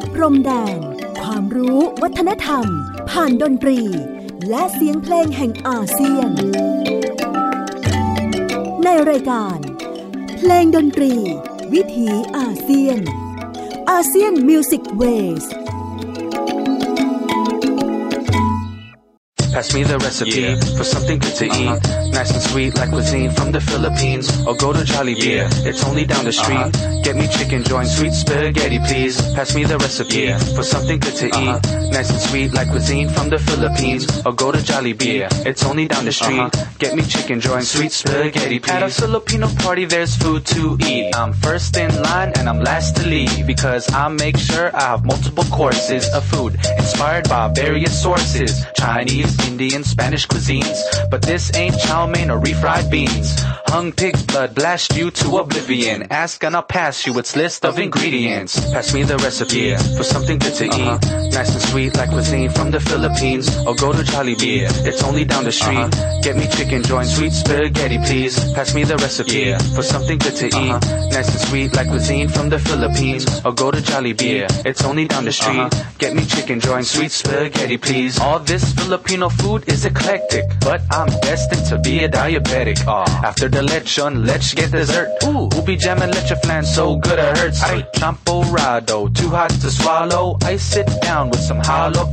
ดพรมแดนความรู้วัฒนธรรมผ่านดนตรีและเสียงเพลงแห่งอาเซียนในรายการเพลงดนตรีวิถีอาเซียน ASEAN Music Ways Pass me the recipe for something good to eat. Nice and sweet like cuisine from the Philippines. Or go to Jollibee, it's only down the street. Get me chicken joint, sweet spaghetti please. Pass me the recipe for something good to eat. Nice and sweet like cuisine from the Philippines. Or go to Jollibee, it's only down the street. Get me chicken joint, sweet spaghetti please. At a Filipino party there's food to eat. I'm first in line and I'm last to leave. Because I make sure I have multiple courses of food inspired by various sources. Chinese, Indian, Spanish cuisines. But this ain't chow mein or refried beans. Hung pig blood blast you to oblivion. Ask and I'll pass you its list of ingredients. Pass me the recipe for something good to eat. Nice and sweet like cuisine from the Philippines. Or go to Jollibee, it's only down the street. Get me chicken joint, sweet spaghetti please. Pass me the recipe for something good to eat. Nice and sweet like cuisine from the Philippines. Or go to Jollibee, it's only down the street. Get me chicken joint, sweet spaghetti please. All this Filipino food is eclectic, but I'm destined to be a diabetic. After the lechon, let's get dessert. Ooh, ubi jam and leche flan, so good it hurts. Champorado, too hot to swallow. I sit down with some halo.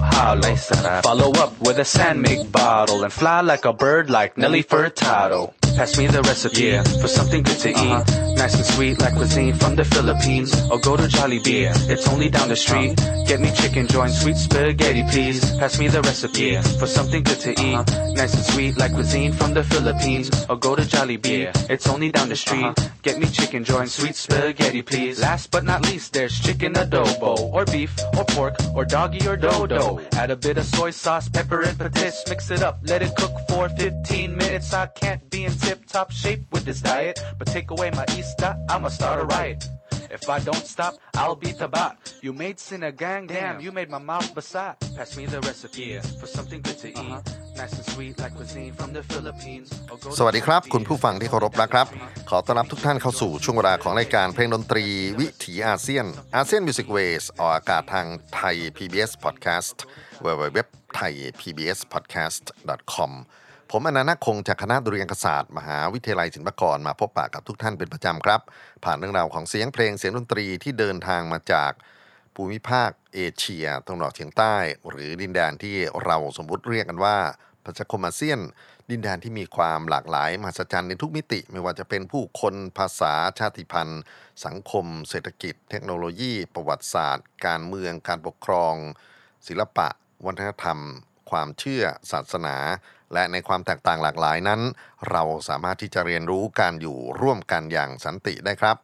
Follow up with a San Mig bottle and fly like a bird, like Nelly Furtado. Pass me the recipe for something good to eat. Nice and sweet like cuisine from the Philippines. Or go to Jollibee, it's only down the street. Get me chicken joint, sweet spaghetti please. Pass me the recipe for something good to eat. Nice and sweet like cuisine from the Philippines. Or go to Jollibee, it's only down the street. Get me chicken joint, sweet spaghetti please. Last but not least there's chicken adobo. Or beef, or pork, or doggy, or dodo. Add a bit of soy sauce, pepper and patis. Mix it up, let it cook for 15 minutes. I can't be in tip-top shape with this diet, but take away my ista, I'ma start a riot. If I don't stop, I'll be tabat. You made sinigang, damn, you made my mouth basah. Pass me the recipe for something good to eat. Nice and sweet like cuisine from the Philippines. สวัสดีครับคุณผู้ฟังที่เคารพนะครับขอต้อนรับทุกท่านเข้าสู่ช่วงเวลาของรายการเพลงดนตรีวิถีอาเซียน ASEAN Music Ways ออกอากาศทางไทย PBS Podcast www.thaipbspodcast.comผมอนันต์คงจากคณะดุริยางคศาสตร์มหาวิทยาลัยศิลปากรมาพบปะกับทุกท่านเป็นประจำครับผ่านเรื่องราวของเสียงเพลงเสียงดนตรีที่เดินทางมาจากภูมิภาคเอเชียตะวันออกเฉียงใต้หรือดินแดนที่เราสมมติเรียกกันว่าประชาคมอาเซียนดินแดนที่มีความหลากหลายมหัศจรรย์ในทุกมิติไม่ว่าจะเป็นผู้คนภาษาชาติพันธุ์สังคมเศรษฐกิจเทคโนโลยีประวัติศาสตร์การเมืองการปกครองศิลปะวัฒนธรรมความเชื่อศาสนาและในความแตกต่างหลากหลายนั้นเราสามารถที่จะเรียนรู้การอยู่ร่วมกันอย่างสันติได้ครับ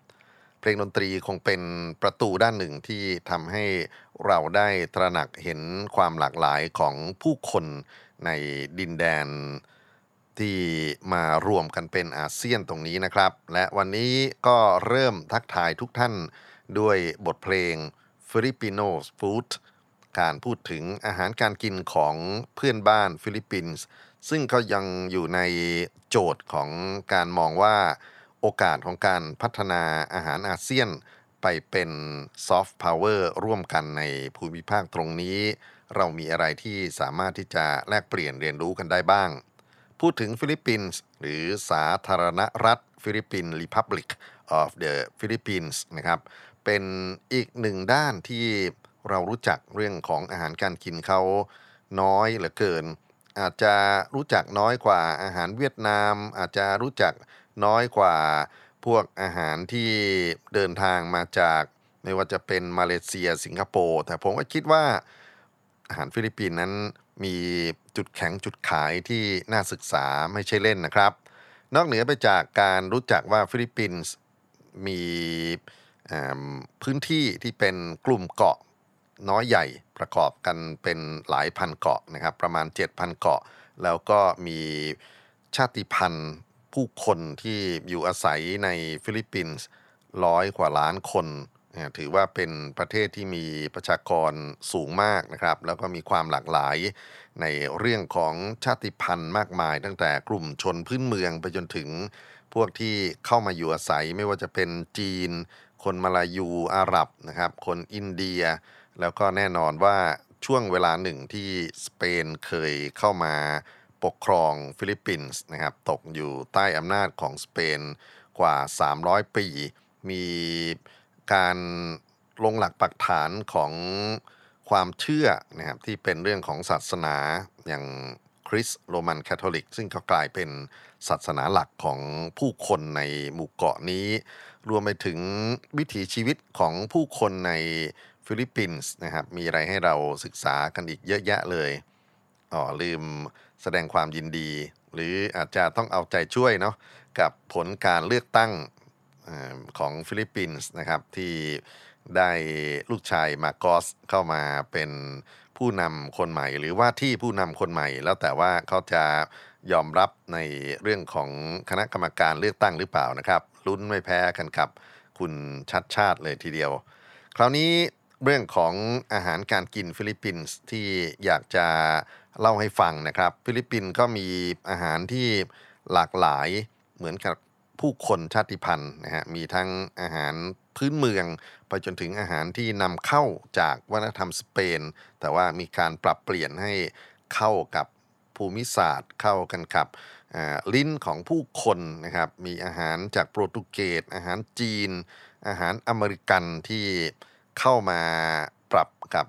เพลงดนตรีคงเป็นประตูด้านหนึ่งที่ทำให้เราได้ตระหนักเห็นความหลากหลายของผู้คนในดินแดนที่มารวมกันเป็นอาเซียนตรงนี้นะครับและวันนี้ก็เริ่มทักทายทุกท่านด้วยบทเพลง Filipino Food การพูดถึงอาหารการกินของเพื่อนบ้านฟิลิปปินส์ซึ่งก็ยังอยู่ในโจทย์ของการมองว่าโอกาสของการพัฒนาอาหารอาเซียนไปเป็นซอฟต์พาวเวอร์ร่วมกันในภูมิภาคตรงนี้เรามีอะไรที่สามารถที่จะแลกเปลี่ยนเรียนรู้กันได้บ้างพูดถึงฟิลิปปินส์หรือสาธารณรัฐฟิลิปปินส์ Republic of the Philippines นะครับเป็นอีกหนึ่งด้านที่เรารู้จักเรื่องของอาหารการกินเขาน้อยเหลือเกินอาจจะรู้จักน้อยกว่าอาหารเวียดนามอาจจะรู้จักน้อยกว่าพวกอาหารที่เดินทางมาจากไม่ว่าจะเป็นมาเลเซียสิงคโปร์แต่ผมก็คิดว่าอาหารฟิลิปปินส์นั้นมีจุดแข็งจุดขายที่น่าศึกษาไม่ใช่เล่นนะครับนอกเหนือไปจากการรู้จักว่าฟิลิปปินส์มีพื้นที่ที่เป็นกลุ่มเกาะน้อยใหญ่ประกอบกันเป็นหลายพันเกาะนะครับประมาณ 7,000 เกาะแล้วก็มีชาติพันธุ์ผู้คนที่อยู่อาศัยในฟิลิปปินส์100 กว่าล้านคนถือว่าเป็นประเทศที่มีประชากรสูงมากนะครับแล้วก็มีความหลากหลายในเรื่องของชาติพันธุ์มากมายตั้งแต่กลุ่มชนพื้นเมืองไปจนถึงพวกที่เข้ามาอยู่อาศัยไม่ว่าจะเป็นจีนคนมาลายูอาหรับนะครับคนอินเดีย แล้วก็แน่นอนว่าช่วงเวลาหนึ่งที่สเปนเคยเข้ามาปกครองฟิลิปปินส์นะครับตกอยู่ใต้อำนาจของสเปนกว่า300ปีมีการลงหลักปักฐานของความเชื่อนะครับที่เป็นเรื่องของศาสนาอย่างคริสต์โรมันคาทอลิกซึ่งก็กลายเป็นศาสนาหลักของผู้คนในหมู่เกาะนี้รวมไปถึงวิถีชีวิตของผู้คนในฟิลิปปินส์นะครับมีอะไรให้เราศึกษากันอีกเยอะแยะเลยลืมแสดงความยินดีหรืออาจจะต้องเอาใจช่วยเนาะกับผลการเลือกตั้งของฟิลิปปินส์นะครับที่ได้ลูกชายมาโกสเข้ามาเป็นผู้นำคนใหม่หรือว่าที่ผู้นำคนใหม่แล้วแต่ว่าเขาจะยอมรับในเรื่องของคณะกรรมการเลือกตั้งหรือเปล่านะครับลุ้นไม่แพ้กันกับคุณชัดชาติเลยทีเดียวคราวนี้เรื่องของอาหารการกินฟิลิปปินส์ที่อยากจะเล่าให้ฟังนะครับฟิลิปปินส์ก็มีอาหารที่หลากหลายเหมือนกับผู้คนชาติพันธุ์นะฮะมีทั้งอาหารพื้นเมืองไปจนถึงอาหารที่นำเข้าจากวัฒนธรรมสเปนแต่ว่ามีการปรับเปลี่ยนให้เข้ากับภูมิศาสตร์เข้ากันกับลิ้นของผู้คนนะครับมีอาหารจากโปรตุเกสอาหารจีนอาหารอเมริกันที่เข้ามาปรับกับ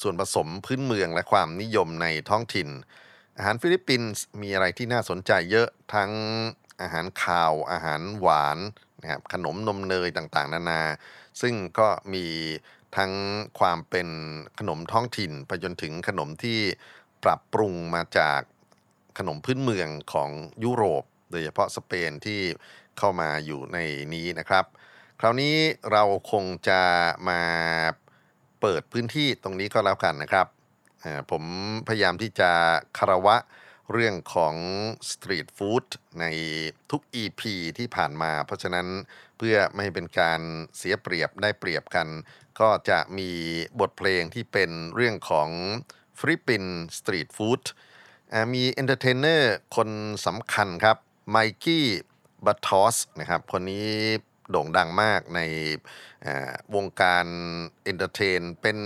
ส่วนผสมพื้นเมืองและความนิยมในท้องถิ่นอาหารฟิลิปปินส์มีอะไรที่น่าสนใจเยอะทั้งอาหารคาวอาหารหวานนะครับขนมนมเนยต่างๆนานาซึ่งก็มีทั้งความเป็นขนมท้องถิ่นไปจนถึงขนมที่ปรับปรุงมาจากขนมพื้นเมืองของยุโรปโดยเฉพาะสเปนที่เข้ามาอยู่ในนี้นะครับคราวนี้เราคงจะมาเปิดพื้นที่ตรงนี้ก็แล้วกันนะครับผมพยายามที่จะคารวะเรื่องของสตรีทฟู้ดในทุก EP ที่ผ่านมาเพราะฉะนั้นเพื่อไม่ให้เป็นการเสียเปรียบได้เปรียบกันก็จะมีบทเพลงที่เป็นเรื่องของฟิลิปปินส์สตรีทฟู้ดมีเอนเตอร์เทนเนอร์คนสำคัญครับไมกี้บัตทอสนะครับคนนี้โด่งดังมากในวงการเอนเตอร์เทนเป็น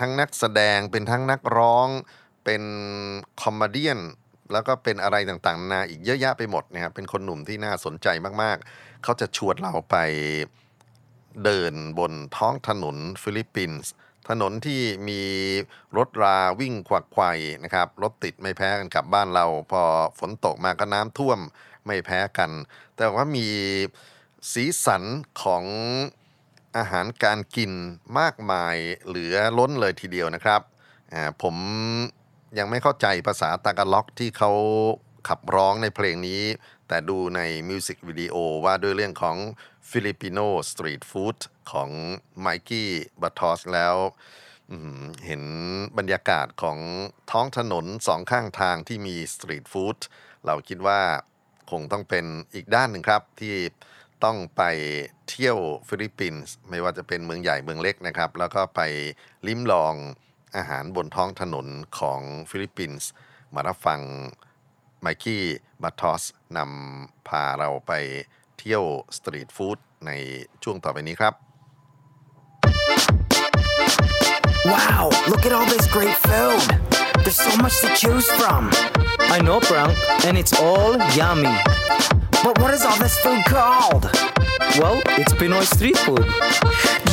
ทั้งนักแสดงเป็นทั้งนักร้องเป็นคอมเมดี้แล้วก็เป็นอะไรต่างๆนาอีกเยอะแยะไปหมดนะครับเป็นคนหนุ่มที่น่าสนใจมากๆเขาจะชวนเราไปเดินบนท้องถนนฟิลิปปินส์ถนนที่มีรถราวิ่งขวักไขว่นะครับรถติดไม่แพ้กันกับบ้านเราพอฝนตกมาก็น้ำท่วมไม่แพ้กันแต่ว่ามีสีสันของอาหารการกินมากมายเหลือล้นเลยทีเดียวนะครับผมยังไม่เข้าใจภาษาตากาล็อกที่เขาขับร้องในเพลงนี้แต่ดูในมิวสิกวิดีโอว่าด้วยเรื่องของฟิลิปปิโนสตรีทฟู้ดของไมกี้บัตทอสแล้วเห็นบรรยากาศของท้องถนนสองข้างทางที่มีสตรีทฟู้ดเราคิดว่าคงต้องเป็นอีกด้านหนึ่งครับที่ต้องไปเที่ยวฟิลิปปินส์ไม่ว่าจะเป็นเมืองใหญ่เมืองเล็กนะครับแล้วก็ไปลิ้มลองอาหารบนท้องถนนของฟิลิปปินส์มารับฟังไมกี้บัตทอสนำพาเราไปเที่ยวสตรีทฟู้ดในช่วงต่อไปนี้ครับ Wow, look at all this great food. There's so much to choose from. I know, Frank, and it's all yummy.But what is all this food called? Well, it's Pinoy street food.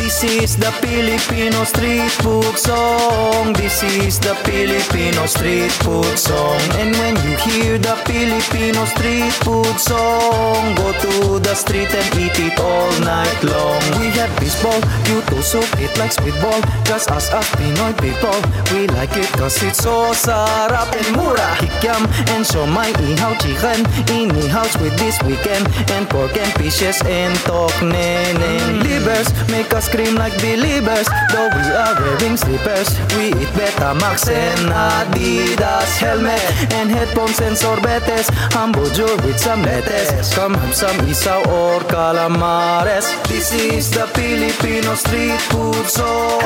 This is the Filipino street food song. This is the Filipino street food song. And when you hear the Filipino street food song, go to the street and eat it all night long. We have baseball, you too, so it likes with ball. Just us as Pinoy people, we like it cause it's so sarap and mura. Kikyam and siomai, ihaw chicken, inihaws with this.Weekend and pork and fishes and talk neneng livers make us scream like believers though we are wearing slippers we eat Betamax and Adidas helmet and headphones and sorbetes hamburger with some lettuce come have some isaw or calamares this is the Filipino street food song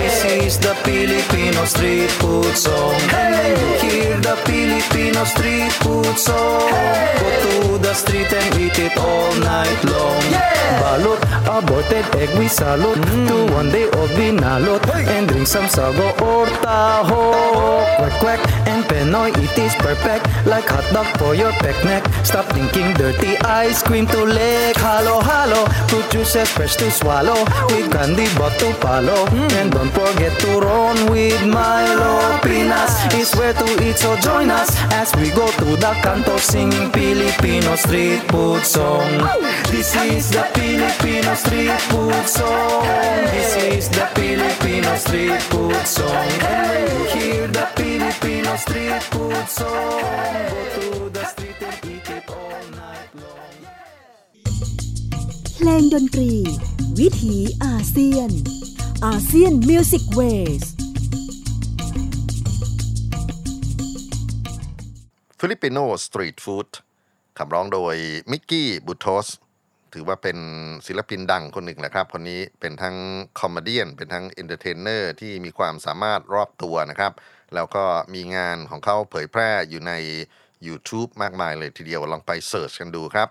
this is the Filipino street food song and when you hear the Filipino street food song go to the street and eat it all night long. Yeah. Balut, aborted egg, we salut. nalot to one day of binalot and drink some sago or taho. Quack quack and Pinoy, it is perfect like hot dog for your peck neck. Stop thinking dirty ice cream to lick. Halo halo, fruit juices fresh to swallow. With candy bought to palo and don't forget to run with Milo. Pinas is where to eat, so join us as we go to the canto singing Filipino street food song. This is the Filipino street food song. This is the Filipino street food song. And when you hear the Filipino street food song, go to the street and eat it all night long. เพลงดนตรีวิถีอาเซียน ASEAN Music Ways ฟิลิปปิโนสตรีทฟู้ดขับร้องโดยมิกกี้บูโทสถือว่าเป็นศิลปินดังคนหนึ่งนะครับคนนี้เป็นทั้งคอมเมดี้เป็นทั้งเอนเตอร์เทนเนอร์ที่มีความสามารถรอบตัวนะครับแล้วก็มีงานของเขาเผยแพร่อยู่ใน YouTube มากมายเลยทีเดียวลองไปเสิร์ชกันดูครับ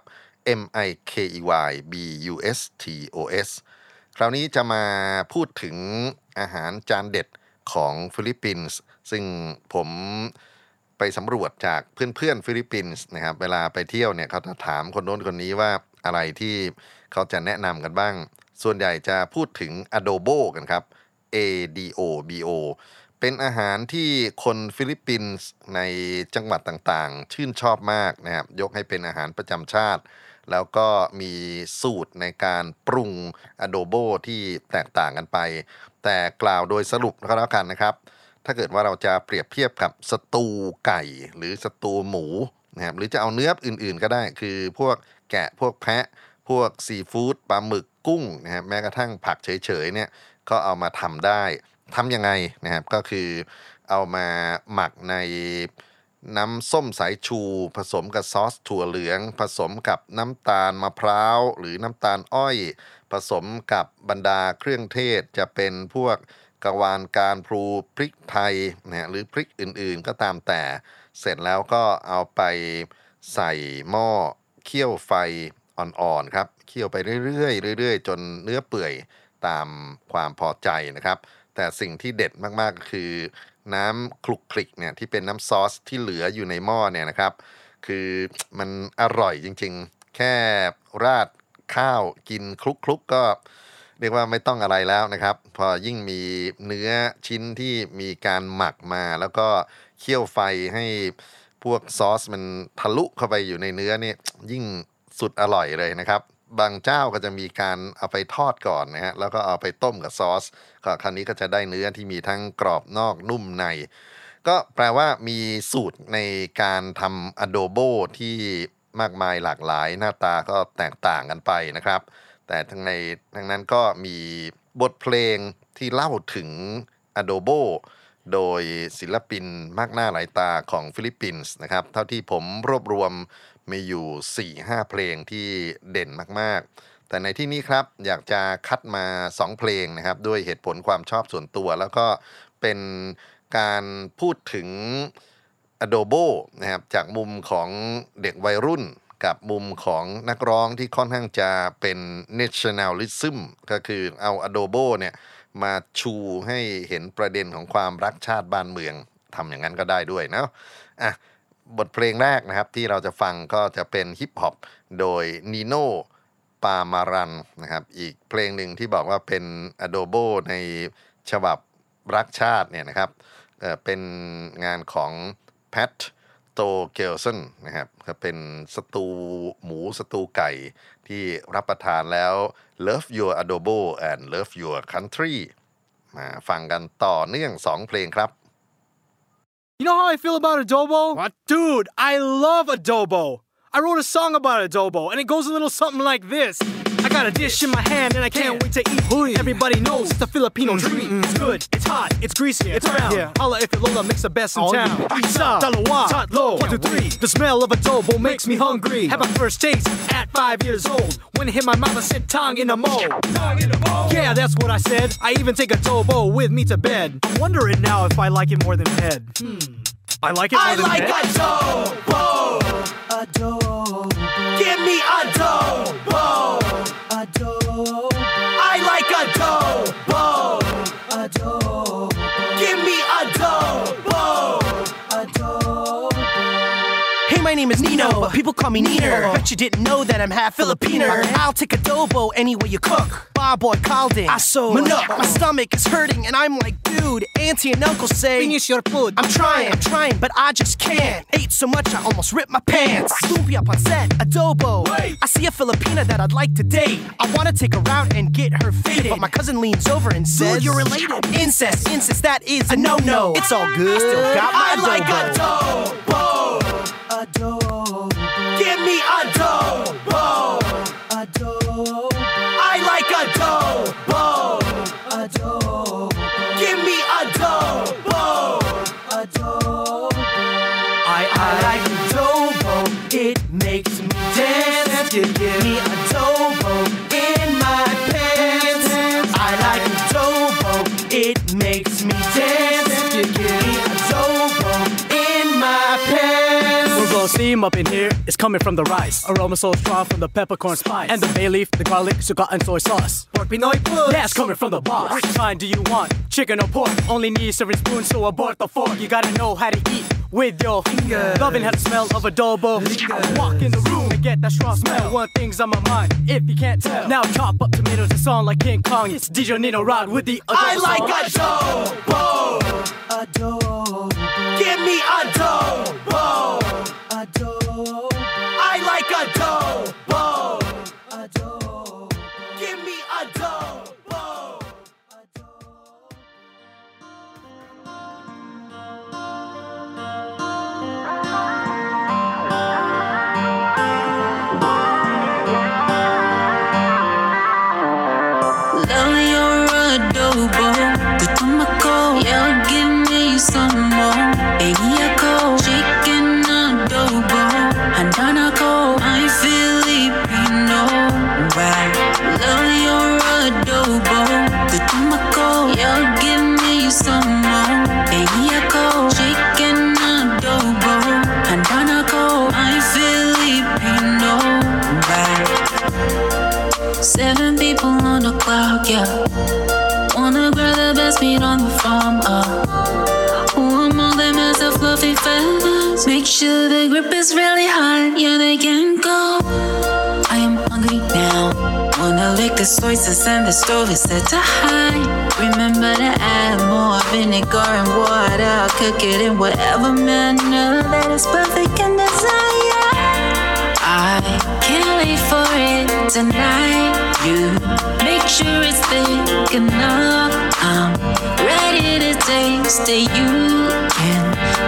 MIKEYBUSTOS คราวนี้จะมาพูดถึงอาหารจานเด็ดของฟิลิปปินส์ซึ่งผมไปสำรวจจากเพื่อนๆฟิลิปปินส์นะครับเวลาไปเที่ยวเนี่ยเขาจะถามคนโน้นคนนี้ว่าอะไรที่เขาจะแนะนำกันบ้างส่วนใหญ่จะพูดถึง Adobo กันครับ ADOBO เป็นอาหารที่คนฟิลิปปินส์ในจังหวัดต่างๆชื่นชอบมากนะครับยกให้เป็นอาหารประจำชาติแล้วก็มีสูตรในการปรุง Adobo ที่แตกต่างกันไปแต่กล่าวโดยสรุปก็แล้วกันนะครับถ้าเกิดว่าเราจะเปรียบเทียบกับสตูไก่หรือสตูหมูนะครับหรือจะเอาเนื้ออื่นๆก็ได้คือพวกแกะพวกแพะพวกซีฟู้ดปลาหมึกกุ้งนะครับแม้กระทั่งผักเฉยๆเนี่ยก็เอามาทำได้ทำยังไงนะครับก็คือเอามาหมักในน้ำส้มสายชูผสมกับซอสถั่วเหลืองผสมกับน้ำตาลมะพร้าวหรือน้ำตาลอ้อยผสมกับบรรดาเครื่องเทศจะเป็นพวกกะวานการพลูพริกไทยนะหรือพริกอื่นๆก็ตามแต่เสร็จแล้วก็เอาไปใส่หม้อเคี่ยวไฟอ่อนๆครับเคี่ยวไปเรื่อยๆเรื่อยๆจนเนื้อเปื่อยตามความพอใจนะครับแต่สิ่งที่เด็ดมากๆคือน้ำคลุกคลิกเนี่ยที่เป็นน้ำซอสที่เหลืออยู่ในหม้อเนี่ยนะครับคือมันอร่อยจริงๆแค่ราดข้าวกินคลุกๆก็เรียกว่าไม่ต้องอะไรแล้วนะครับพอยิ่งมีเนื้อชิ้นที่มีการหมักมาแล้วก็เคี่ยวไฟให้พวกซอสมันทะลุเข้าไปอยู่ในเนื้อนี่ยิ่งสุดอร่อยเลยนะครับบางเจ้าก็จะมีการเอาไปทอดก่อนนะฮะแล้วก็เอาไปต้มกับซอสก็คราวนี้ก็จะได้เนื้อที่มีทั้งกรอบนอกนุ่มในก็แปลว่ามีสูตรในการทำอะโดโบที่มากมายหลากหลายหน้าตาก็แตกต่างกันไปนะครับแต่ทั้งนั้นก็มีบทเพลงที่เล่าถึง Adobo โดยศิลปินมากหน้าหลายตาของฟิลิปปินส์นะครับเท่าที่ผมรวบรวมมีอยู่ 4-5 เพลงที่เด่นมากๆแต่ในที่นี้ครับอยากจะคัดมา 2 เพลงนะครับด้วยเหตุผลความชอบส่วนตัวแล้วก็เป็นการพูดถึง Adobo นะครับจากมุมของเด็กวัยรุ่นกับมุมของนักร้องที่ค่อนข้างจะเป็น nationalism ก็คือเอา Adobo เนี่ยมาชูให้เห็นประเด็นของความรักชาติบ้านเมืองทำอย่างนั้นก็ได้ด้วยนะอ่ะบทเพลงแรกนะครับที่เราจะฟังก็จะเป็นฮิปฮอปโดย Nino Pamarang นะครับอีกเพลงหนึ่งที่บอกว่าเป็น Adobo ในฉบับรักชาติเนี่ยนะครับเป็นงานของ Pat Tarkelson นะครับก็เป็นสตูหมูสตูไก่ที่รับประทานแล้ว Love Your Adobo and Love Your Country มาฟังกันต่อเนื่อง2เพลงครับ You know how I feel about adobo? What? Dude, I love adobo. I wrote a song about adobo and it goes a little something like this. I got a dish in my hand and I can't wait to eat. Everybody knows it's a Filipino treat. It's good, it's hot, it's greasy, it's round. Holla if it Lola makes the best in town. Pizza, dalawa, tatlo, 1, 2, 3. The smell of adobo makes me hungry. Have my first taste at 5 years old. When it hit my mouth, I said tongue in a mold. Yeah, that's what I said. I even take adobo with me to bed. I'm wondering now if I like it more than head. I like it more than head. I like adobo. Adobo. Give me adobo. Adobo. I like adobo. Adobo. Give me adobo. Adobo. Hey, my name is Nino, but people call me Neener. Bet you didn't know that I'm half Filipina. I'll take adobo any way you cook. Baboy calde, aso, manok. My stomach is hurting, and I'm like, dude. Auntie and uncle say, finish your food. I'm trying, but I just can't. Ate so much, I almost ripped my pants. Lumpia pancit, adobo. Wait. I see a Filipina that I'd like to date. I wanna take her out and get her fitted, but my cousin leans over and says, dude, you're related. Incest, that is a no-no. It's all good. I still got my adobo. Like adobo. Adobo. Give me adobo. Adobo. I like adobo. Adobo. Give me adobo. Adobo. I like adobo. It makes me dance. You give me adobo in my pants. I like adobo. It makes me dance. You give me adobo in my pants. Steam up in here is coming from the rice. Aroma so strong from the peppercorn spice. And the bay leaf, the garlic, sugar, and soy sauce. Pork Pinoy plus. Yeah, it's coming from the boss. Which kind do you want? Chicken or pork? Only need serving spoon, so abort the fork. You gotta know how to eat with your fingers. Loving how the smell of adobo. Fingers. Walk in the room and get that strong smell. One thing's on my mind, if you can't tell. Now chop up tomatoes and song like King Kong. It's DJ Nino Rod with the adobo. I like adobo. Adobo. Give me adobo. Adobo. I like adobo. Adobo. Give me adobo. Adobo. Love your adobo. Put on my coat. Yeah, give me some more. Baby, I call chicken. Handana I'm Filipino, right? Love your adobo, the tumaco, yeah, give me some more. Baby, I call chicken adobo, Handana I'm Filipino, right? 7 people on the clock, yeah. Wanna grab the best meat on the farm, fluffy feathers. Make sure the grip is really hard. Yeah, they can go. I am hungry now. Wanna lick the soy sauce and the stove is set to high. Remember to add more vinegar and water. Cook it in whatever manner that is perfect and desire. I can't wait for it tonight. You make sure it's thick enough. I'm ready to taste it. You can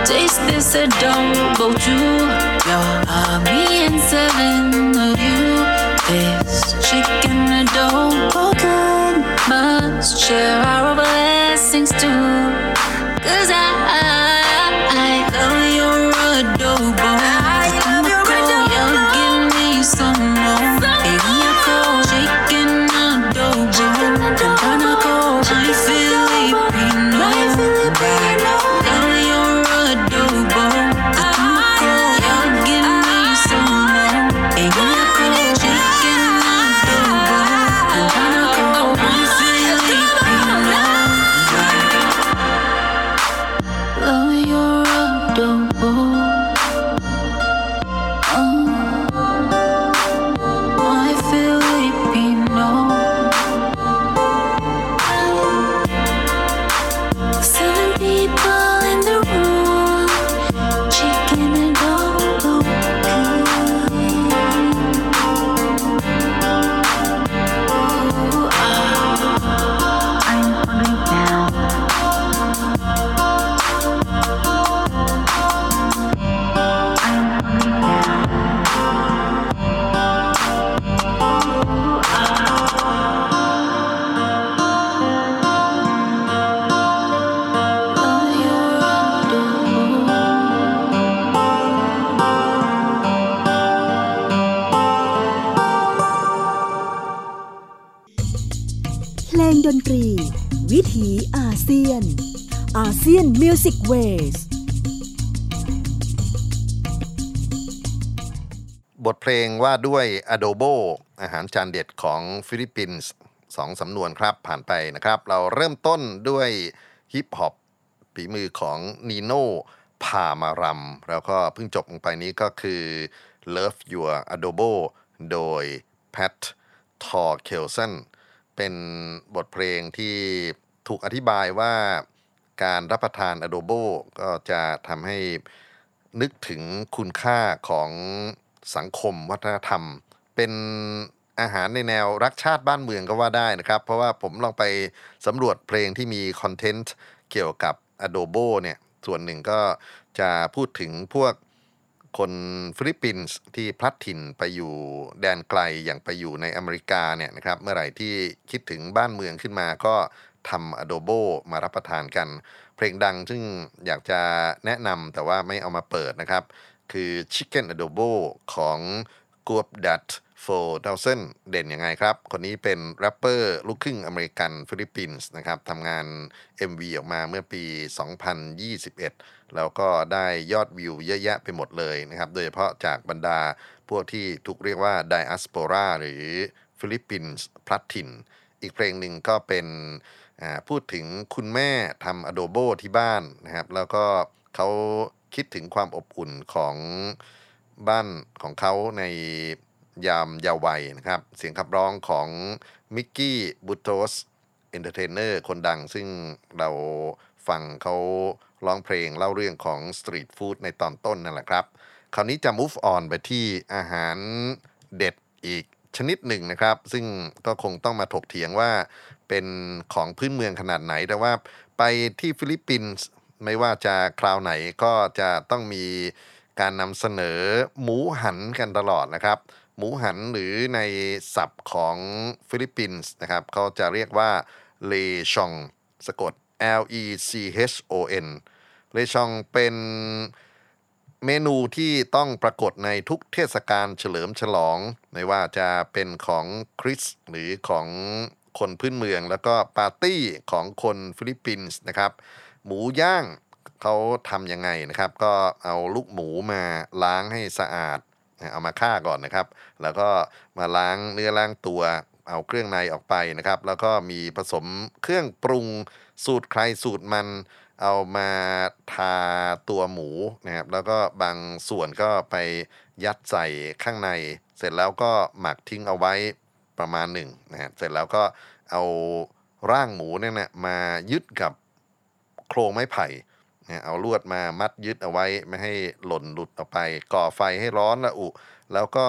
taste this adobo too. Y'all, me and 7 of you. This chicken adobo good. Must share our blessings too. 'Cause I love your adobo. ASEAN Music Ways บทเพลงว่าด้วย Adobo อาหารจานเด็ดของฟิลิปปินส์ 2 สำนวนครับผ่านไปนะครับเราเริ่มต้นด้วยฮิปฮอปฝีมือของ Nino Pamarang แล้วก็เพิ่งจบลงไปนี้ก็คือ Love Your Adobo โดย Pat Tarkelson เป็นบทเพลงที่ถูกอธิบายว่าการรับประทาน Adobo ก็จะทำให้นึกถึงคุณค่าของสังคมวัฒนธรรมเป็นอาหารในแนวรักชาติบ้านเมืองก็ว่าได้นะครับเพราะว่าผมลองไปสำรวจเพลงที่มีคอนเทนต์เกี่ยวกับ Adobo เนี่ยส่วนหนึ่งก็จะพูดถึงพวกคนฟิลิปปินส์ที่พลัดถิ่นไปอยู่แดนไกลอย่างไปอยู่ในอเมริกาเนี่ยนะครับเมื่อไหร่ที่คิดถึงบ้านเมืองขึ้นมาก็ทำ Adobo มารับประทานกันเพลงดังซึ่งอยากจะแนะนำแต่ว่าไม่เอามาเปิดนะครับคือ Chicken Adobo ของ Kuap.4000 เด่นยังไงครับคนนี้เป็นแรปเปอร์ลูกครึ่งอเมริกันฟิลิปปินส์นะครับทำงาน MV ออกมาเมื่อปี 2021 แล้วก็ได้ยอดวิวเยอะแยะไปหมดเลยนะครับโดยเฉพาะจากบรรดาพวกที่ถูกเรียกว่าไดอะสโปราหรือฟิลิปปินส์พลัดถิ่นอีกเพลงหนึ่งก็เป็นพูดถึงคุณแม่ทำอโดโบที่บ้านนะครับแล้วก็เขาคิดถึงความอบอุ่นของบ้านของเขาในยามเยาว์วัยนะครับเสียงขับร้องของมิกกี้บูโตสเอนเตอร์เทนเนอร์คนดังซึ่งเราฟังเขาร้องเพลงเล่าเรื่องของสตรีทฟู้ดในตอนต้นนั่นแหละครับคราวนี้จะ move on ไปที่อาหารเด็ดอีกชนิดหนึ่งนะครับซึ่งก็คงต้องมาถกเถียงว่าเป็นของพื้นเมืองขนาดไหนแต่ว่าไปที่ฟิลิปปินส์ไม่ว่าจะคราวไหนก็จะต้องมีการนำเสนอหมูหันกันตลอดนะครับหมูหันหรือในศัพท์ของฟิลิปปินส์นะครับเขาจะเรียกว่าเลชองสะกด Lechon เลชองเป็นเมนูที่ต้องปรากฏในทุกเทศกาลเฉลิมฉลองไม่ว่าจะเป็นของคริสต์หรือของคนพื้นเมืองแล้วก็ปาร์ตี้ของคนฟิลิปปินส์นะครับหมูย่างเขาทำยังไงนะครับก็เอาลูกหมูมาล้างให้สะอาดเอามาฆ่าก่อนนะครับแล้วก็มาล้างเนื้อล้างตัวเอาเครื่องในออกไปนะครับแล้วก็มีผสมเครื่องปรุงสูตรใครสูตรมันเอามาทาตัวหมูนะครับแล้วก็บางส่วนก็ไปยัดใส่ข้างในเสร็จแล้วก็หมักทิ้งเอาไว้ประมาณหนึ่งนะครับเสร็จแล้วก็เอาร่างหมูเนี่ยมายึดกับโครงไม้ไผ่เอาลวดมามัดยึดเอาไว้ไม่ให้หล่นหลุดออกไปก่อไฟให้ร้อนระอุแล้วก็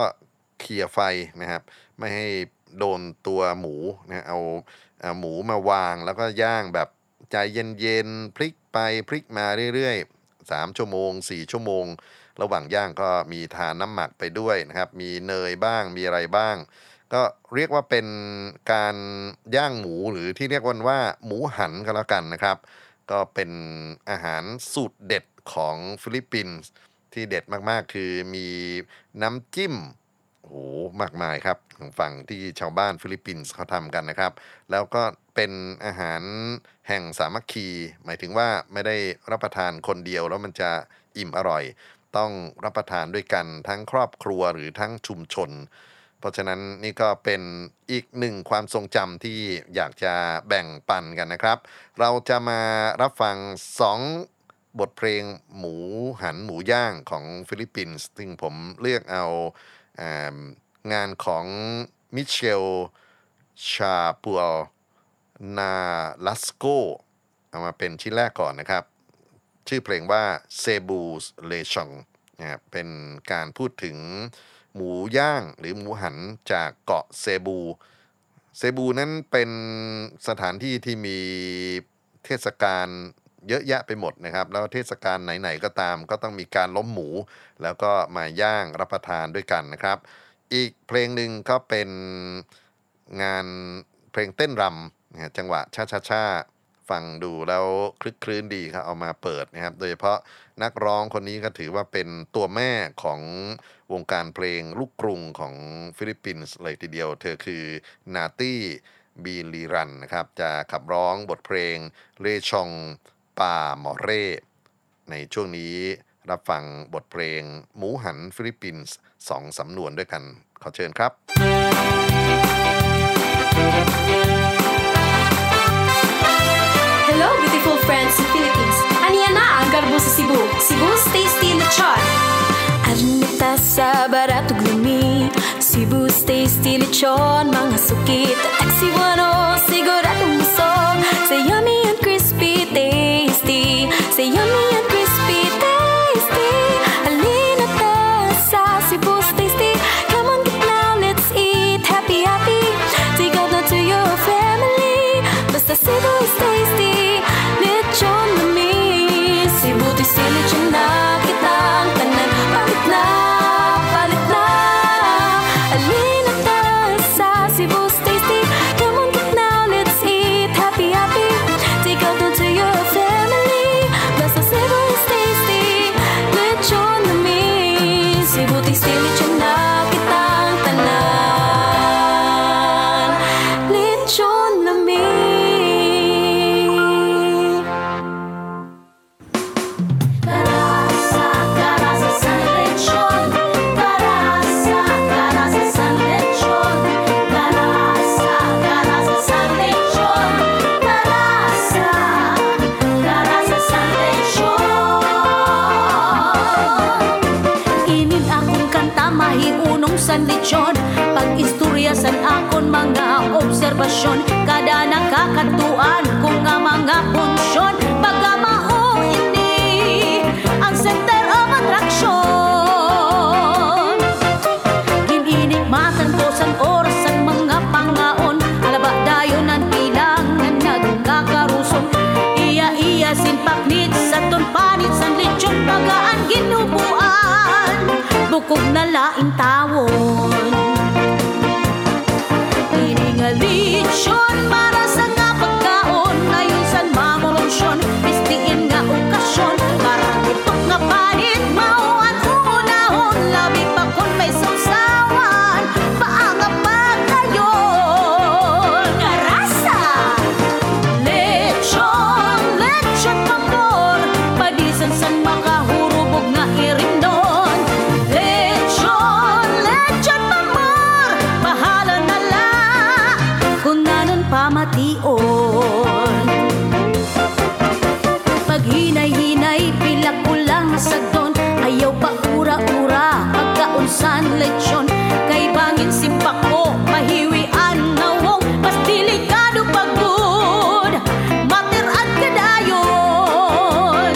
เคลียร์ไฟนะครับไม่ให้โดนตัวหมูนะเอาหมูมาวางแล้วก็ย่างแบบใจเย็นๆพลิกไปพลิกมาเรื่อยๆ3ชั่วโมง4ชั่วโมงระหว่างย่างก็มีทาน้ำหมักไปด้วยนะครับมีเนยบ้างมีอะไรบ้างก็เรียกว่าเป็นการย่างหมูหรือที่เรียกกันว่าหมูหันก็แล้วกันนะครับก็เป็นอาหารสูตรเด็ดของฟิลิปปินส์ที่เด็ดมากๆคือมีน้ำจิ้มโอ้โหมากมายครับฝั่งที่ชาวบ้านฟิลิปปินส์เขาทำกันนะครับแล้วก็เป็นอาหารแห่งสามัคคีหมายถึงว่าไม่ได้รับประทานคนเดียวแล้วมันจะอิ่มอร่อยต้องรับประทานด้วยกันทั้งครอบครัวหรือทั้งชุมชนเพราะฉะนั้นนี่ก็เป็นอีกหนึ่งความทรงจำที่อยากจะแบ่งปันกันนะครับเราจะมารับฟัง2 บทเพลงหมูหันหมูย่างของฟิลิปปินส์ซึ่งผมเลือกเอางานของมิเชลชาปัวนาลัสโกเอามาเป็นชิ้นแรกก่อนนะครับชื่อเพลงว่าเซบูสเลชองนะครับเป็นการพูดถึงหมูย่างหรือหมูหันจากเกาะเซบูนั้นเป็นสถานที่ที่มีเทศกาลเยอะแยะไปหมดนะครับแล้วเทศกาลไหนๆก็ตามก็ต้องมีการล้มหมูแล้วก็มาย่างรับประทานด้วยกันนะครับอีกเพลงหนึ่งก็เป็นงานเพลงเต้นรำจังหวะช้าๆฟังดูแล้วคลึกคลื้นดีครับเอามาเปิดนะครับโดยเฉพาะนักร้องคนนี้ก็ถือว่าเป็นตัวแม่ของวงการเพลงลูกกรุงของฟิลิปปินส์เลยทีเดียวเธอคือนาตี้บีลีรันนะครับจะขับร้องบทเพลงเลชองปาหมอเร่ในช่วงนี้รับฟังบทเพลงหมูหันฟิลิปปินส์2 สำนวนด้วยกันขอเชิญครับ Hello, beautiful friends sa Philippines. Aniya na ang garbo sa Cebu. Cebu's tasty lechon. Arnita sa baratog lumi. Cebu's tasty lechon. Mga sukit at taksiwano. Siguradong musog. Sa yummy and crispy tasty. Sa yummy and crispy tasty. Halina ta sa Cebu's tasty. Come on, get now, let's eat. Happy, happy. Take out na to your family. Basta Cebu's tasty. Lechon lumi. Cebu tasty lechon na kitang tanan. Palit na, palit na. Halina ta sa Cebu's tasty. Come on, get now, let's eat. Happy, happy. Take out na to your family. Basta Cebu's tasty. Lechon lumi. Cebu tasty lechon na kitang tanan. Lechon lumi. Lechon, pag-istorya san akon mga obserbasyon, kada nakakatuan ko nga mga funksyon, pagkamao ini ang center of attraction. Gininigmatan ko san oras san mga pangaon, alaba dayon ang kailangan nagkakarusong, iya-iya sin paknit sa tunpanit san lechon, pagaan ginubuan, bukog na laing tawon. Lechon para sa nga pagkaon, ngayon san mamoronsyon, pistiin nga okasyon, para itok nga panit, mauan unahon, labi pa kon may sausawan, paangap magayon. Nga rasa, lechon, lechon pabor, padisan san makahurubog nga irin doon. Lechon, lechon pabor, bahala na pamation. Pag hinay-hinay, pila ko lang sagdon, ayaw pa ura-ura, pagkaunsan lechon, kay bangin simpak ko, mahiwian nawong, mas delikado pagod, matiran ka dayon.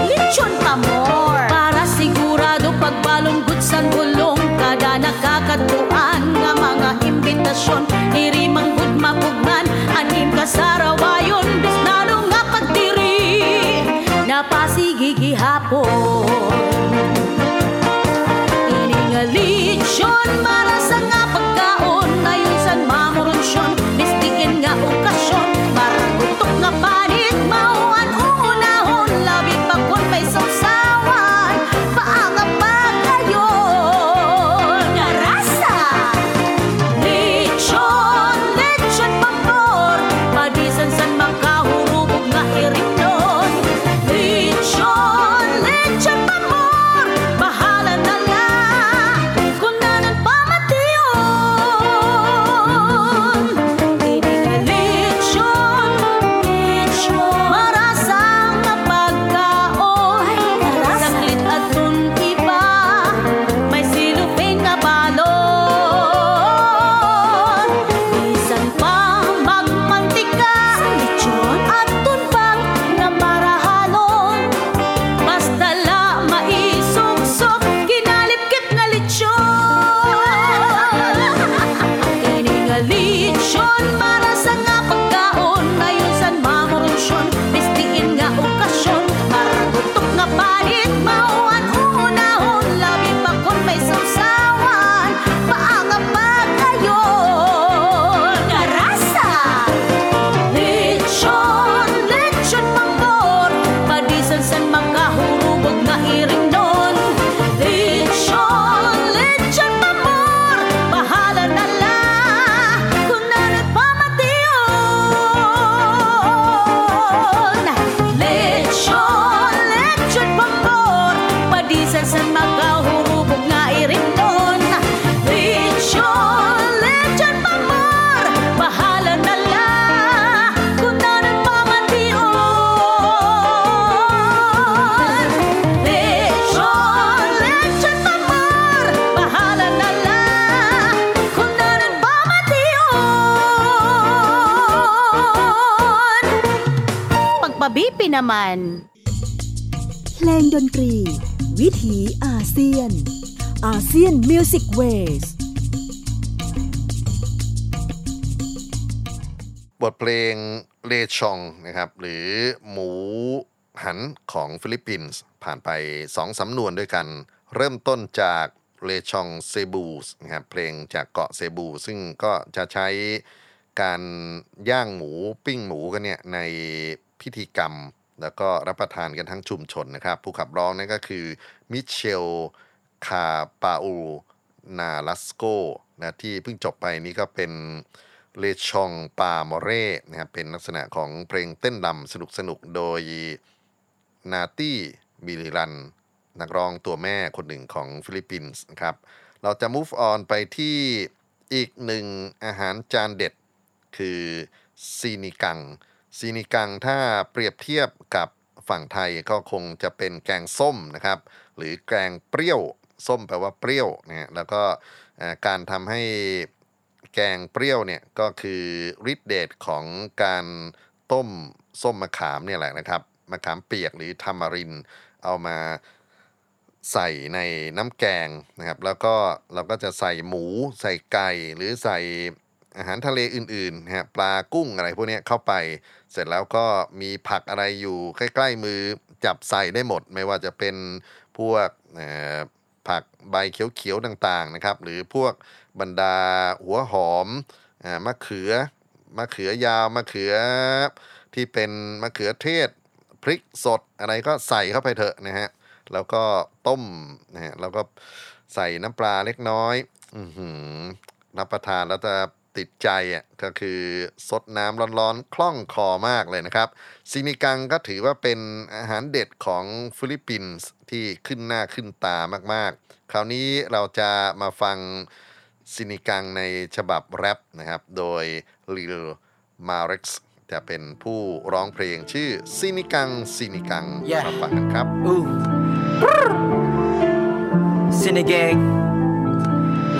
Lechon pa more, para sigurado pagbalunggot sa gulong, kada nakakatuan nga mga imbitasyon, irimanggod mapugnan, anim kasarawayon, bisnalo nga pagdiri, napasigigihapon. Ininga lechon Kabipi naman.เพลงดนตรีวิถีอาเซียน ASEAN Music Ways บทเพลงเลชองนะครับหรือหมูหันของฟิลิปปินส์ผ่านไป 2 สำนวนด้วยกันเริ่มต้นจากเลชองเซบูสนะครับเพลงจากเกาะเซบูซึ่งก็จะใช้การย่างหมูปิ้งหมูกันเนี่ยในพิธีกรรมแล้วก็รับประทานกันทั้งชุมชนนะครับผู้ขับร้องนั่นก็คือมิเชลคาปาอูนาลัสโกนะที่เพิ่งจบไปนี้ก็เป็นเลชองปาโมเร่นะครับเป็นลักษณะของเพลงเต้นรำสนุกๆโดยนาตี้มิริรันนักร้องตัวแม่คนหนึ่งของฟิลิปปินส์นะครับเราจะ move on ไปที่อีกหนึ่งอาหารจานเด็ดคือซีนิกังซีนิกังถ้าเปรียบเทียบกับฝั่งไทยก็คงจะเป็นแกงส้มนะครับหรือแกงเปรี้ยวส้มแปลว่าเปรี้ยวนะแล้วก็การทำให้แกงเปรี้ยวเนี่ยก็คือฤทธิ์เดชของการต้มส้มมะขามเนี่ยแหละนะครับมะขามเปียกหรือทามารินเอามาใส่ในน้ำแกงนะครับแล้วก็เราก็จะใส่หมูใส่ไก่หรือใส่อาหารทะเลอื่นๆนะปลากุ้งอะไรพวกนี้เข้าไปเสร็จแล้วก็มีผักอะไรอยู่ใกล้ๆมือจับใส่ได้หมดไม่ว่าจะเป็นพวกผักใบเขียวๆต่างๆนะครับหรือพวกบรรดาหัวหอมมะเขือยาวมะเขือที่เป็นมะเขือเทศพริกสดอะไรก็ใส่เข้าไปเถอะนะฮะแล้วก็ต้มนะฮะแล้วก็ใส่น้ำปลาเล็กน้อยรับประทานแล้วจะติดใจอ่ะก็คือสดน้ำร้อนๆคล่องคอมากเลยนะครับซินิกังก็ถือว่าเป็นอาหารเด็ดของฟิลิปปินส์ที่ขึ้นหน้าขึ้นตามากๆคราวนี้เราจะมาฟังซินิกังในฉบับแรปนะครับโดย Lil Marx จะเป็นผู้ร้องเพลงชื่อซินิกัง yeah. มาฟังกันครับ Sinigang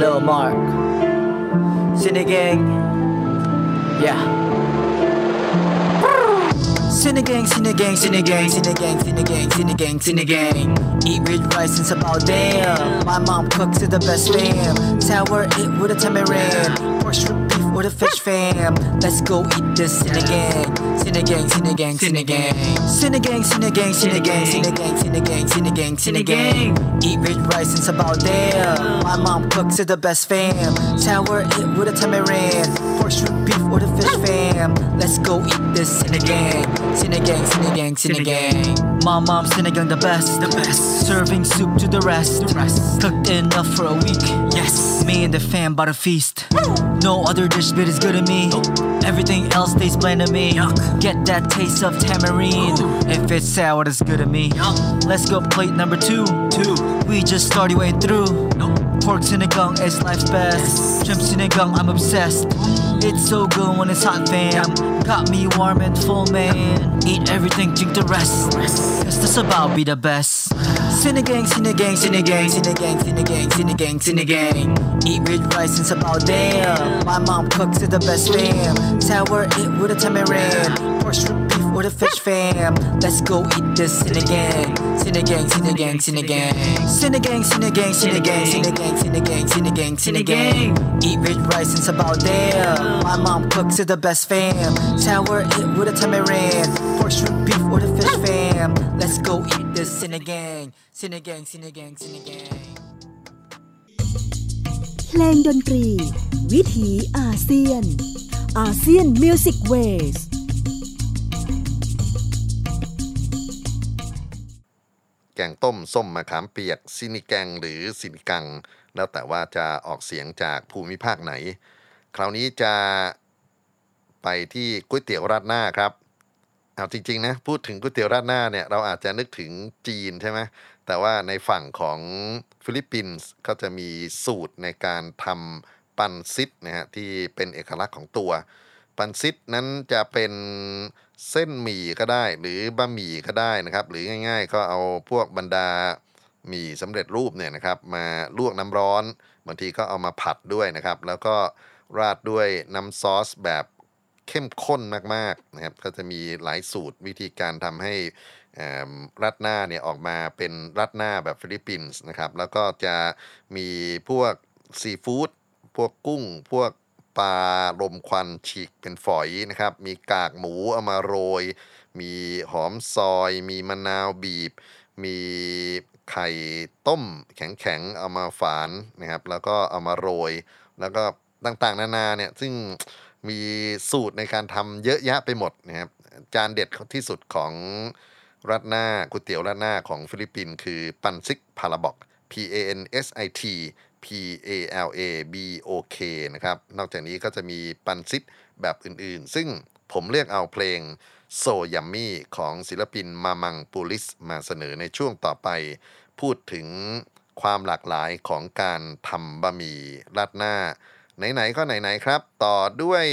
Lil Marx Sinigang yeah Sinigang. Eat rich rice since about damn. My mom cooks it the best fam. Sour it with a tamarind. Pork shrimp beef with a fish fam. Let's go eat this Sinigang. Eat rich rice since about damn. My mom cooks it the best fam. Sour it with a tamarind. Pork shrimp beef with a fish fam. Let's go eat this Sinigang. My mom's Sinigang the best. Serving soup to the rest. Cooked enough for a week. Yes. Me and the fam about a feast. No other dish bit is good to me. Everything else tastes bland to me. Yuck. Get that taste of tamarind. If it's sour, it's good to me. Yuck. Let's go plate number 2. We just started way through. Pork Sinigang is life's best. Shrimp Sinigang, I'm obsessed. It's so good when it's hot, fam. Got me warm and full, man. Eat everything, drink the rest. Cause this about be the best. Sinigang. Eat rich rice since about damn. My mom cooks it the best, fam. Sour it with a tamarind. Pork shrimp beef with a fish, fam. Let's go eat this Sinigang. Eat rich rice since about damn. My mom cooks it the best, fam. Sour it with a tamarind. Pork shrimp beef with a fish, fam. Let's go eat this Sinigang. เพลงดนตรีวิถีอาเซียน ASEAN Music Ways แกงต้มส้มมะขามเปียกซินิแกงหรือซินิกังแล้วแต่ว่าจะออกเสียงจากภูมิภาคไหนคราวนี้จะไปที่ก๋วยเตี๋ยวราดหน้าครับเอาจริงๆนะพูดถึงก๋วยเตี๋ยวราดหน้าเนี่ยเราอาจจะนึกถึงจีนใช่ไหมแต่ว่าในฝั่งของฟิลิปปินส์ก็จะมีสูตรในการทำปันซิตนะฮะที่เป็นเอกลักษณ์ของตัวปันซิตนั้นจะเป็นเส้นหมี่ก็ได้หรือบะหมี่ก็ได้นะครับหรือง่ายๆก็เอาพวกบรรดาหมี่สำเร็จรูปเนี่ยนะครับมาลวกน้ำร้อนบางทีก็เอามาผัดด้วยนะครับแล้วก็ราดด้วยน้ำซอสแบบ เข้มข้นมากๆนะครับก็จะมีหลายสูตรวิธีการทำให้รัดหน้าเนี่ยออกมาเป็นรัดหน้าแบบฟิลิปปินส์นะครับแล้วก็จะมีพวกซีฟู้ดพวกกุ้งพวกปลาลมควันฉีกเป็นฝอยนะครับมีกากหมูเอามาโรยมีหอมซอยมีมะนาวบีบมีไข่ต้มแข็งๆเอามาฝานนะครับแล้วก็เอามาโรยแล้วก็ต่างๆนานาเนี่ยซึ่งมีสูตรในการทำเยอะแยะไปหมดนะครับจานเด็ดที่สุดของราดหน้าก๋วยเตี๋ยวราดหน้าของฟิลิปปินส์คือ Pansit Palabok P-A-N-S-I-T P-A-L-A-B-O-K นะครับนอกจากนี้ก็จะมีปันซิตแบบอื่นๆซึ่งผมเลือกเอาเพลงโซยัมมี่ของศิลปินมามังปูลิสมาเสนอในช่วงต่อไปพูดถึงความหลากหลายของการทำบะหมี่ราดหน้าไหนๆก็ไหนๆครับต่อด้วย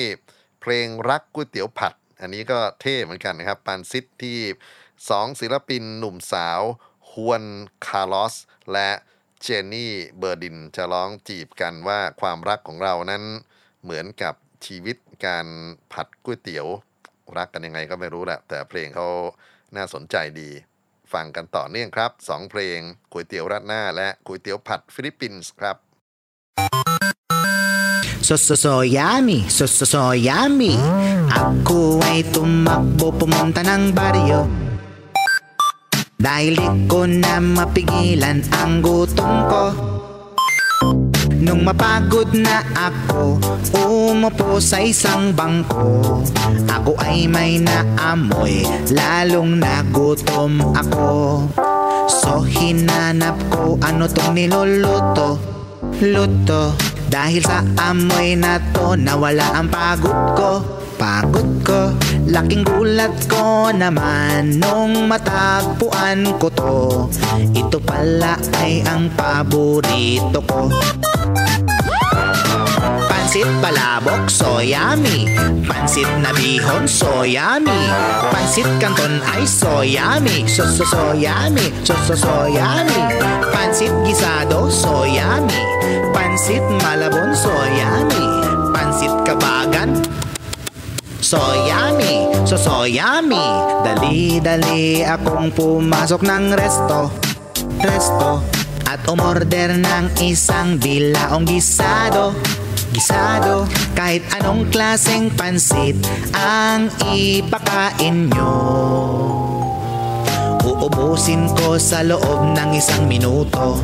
เพลงรักก๋วยเตี๋ยวผัดอันนี้ก็เท่เหมือนกันนะครับปันซิตที่2ศิลปินหนุ่มสาวฮวนคาร์ลอสและเจนนี่เบอร์ดินจะร้องจีบกันว่าความรักของเรานั้นเหมือนกับชีวิตการผัดก๋วยเตี๋ยวรักกันยังไงก็ไม่รู้แหละแต่เพลงเขาน่าสนใจดีฟังกันต่อเนื่องครับสองเพลงก๋วยเตี๋ยวราดหน้าและก๋วยเตี๋ยวผัดฟิลิปปินส์ครับSosoyami, sosoyami Ako ay tumakbo pumunta ng baryo Dahil di ko na mapigilan ang gutom ko Nung mapagod na ako Umupo sa isang bangko Ako ay may naamoy Lalong nagutom ako So hinanap ko ano tong niluluto Luto Dahil sa amoy na to nawala ang pagod ko Laking gulat ko naman nung matagpuan ko to Ito pala ay ang paborito ko Pansit palabok, so yummy Pansit na bihon, so yummy Pansit canton ay so yummy So yummy, so yummy Pansit gisado, so yummy Pansit Malabon, so yummy Pansit Kabagan, so yummy So yummy Dali-dali akong pumasok ng resto At umorder ng isang dilaong gisado Kahit anong klaseng pansit ang ipakain nyo Uubusin ko sa loob ng isang minuto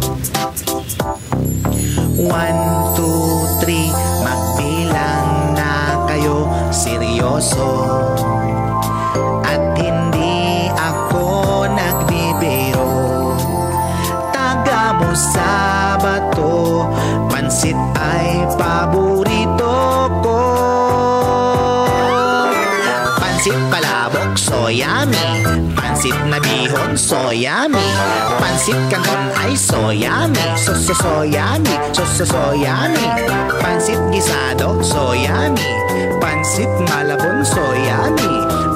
1, 2, 3, magbilang na kayo seryoso At hindi ako nagbibiro Taga mo sa bato, pansit ay paborito ko Pansit palabok, so yummy Pansit na bihon, so yummy Pansit canton ay so yummy So yummy, so yummy Pansit gisado, so yummy Pansit malabon, so yummy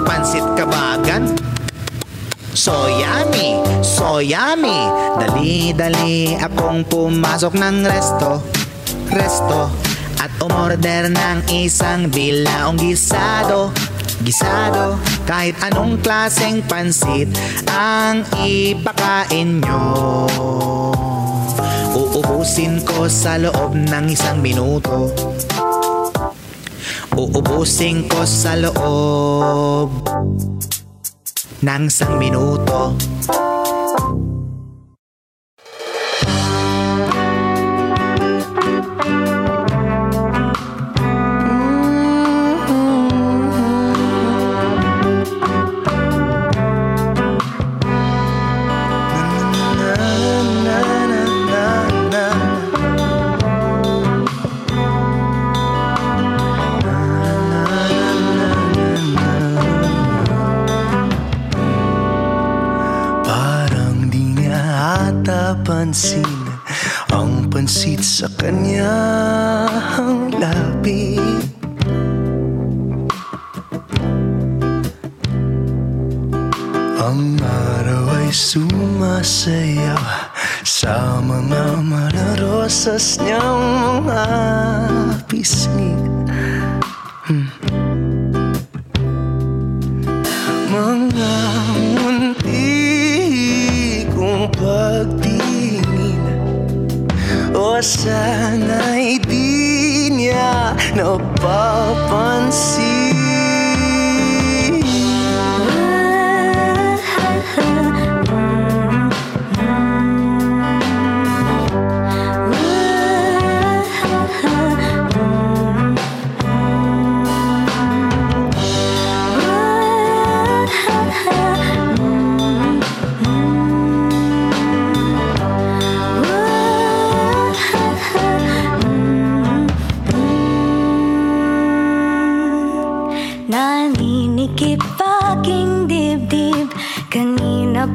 Pansit kabagan, so yummy Dali-dali akong pumasok ng resto At umorder ng isang dilaong gisado Kahit anong klaseng pansit ang ipakain nyo Uubusin ko sa loob ng isang minuto Ang pansit sa kanyang labi Ang araw ay sumasayaw Sa mga malarosas niyang mga pisngi mga munti kong pagtingin, o sana'y di niya napapansin.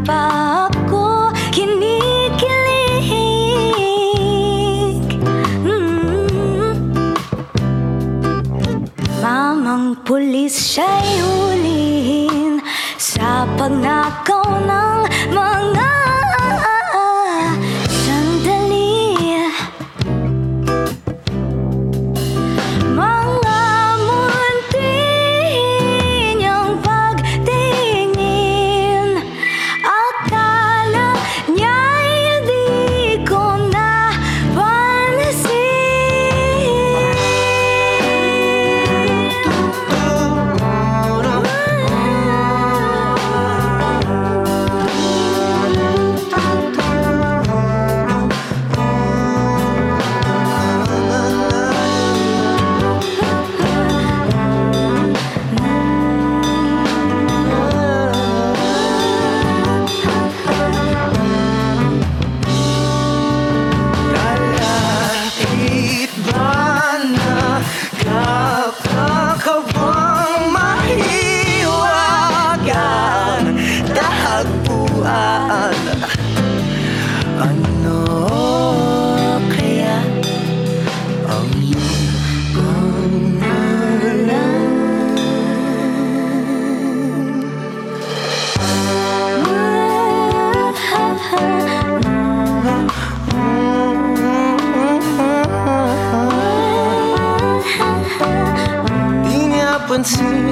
Pa ako kinikilig, Mamang pulis siya'y hulihin sa pagnakaw ng mga sandali. Mga munti niyang pagtingin,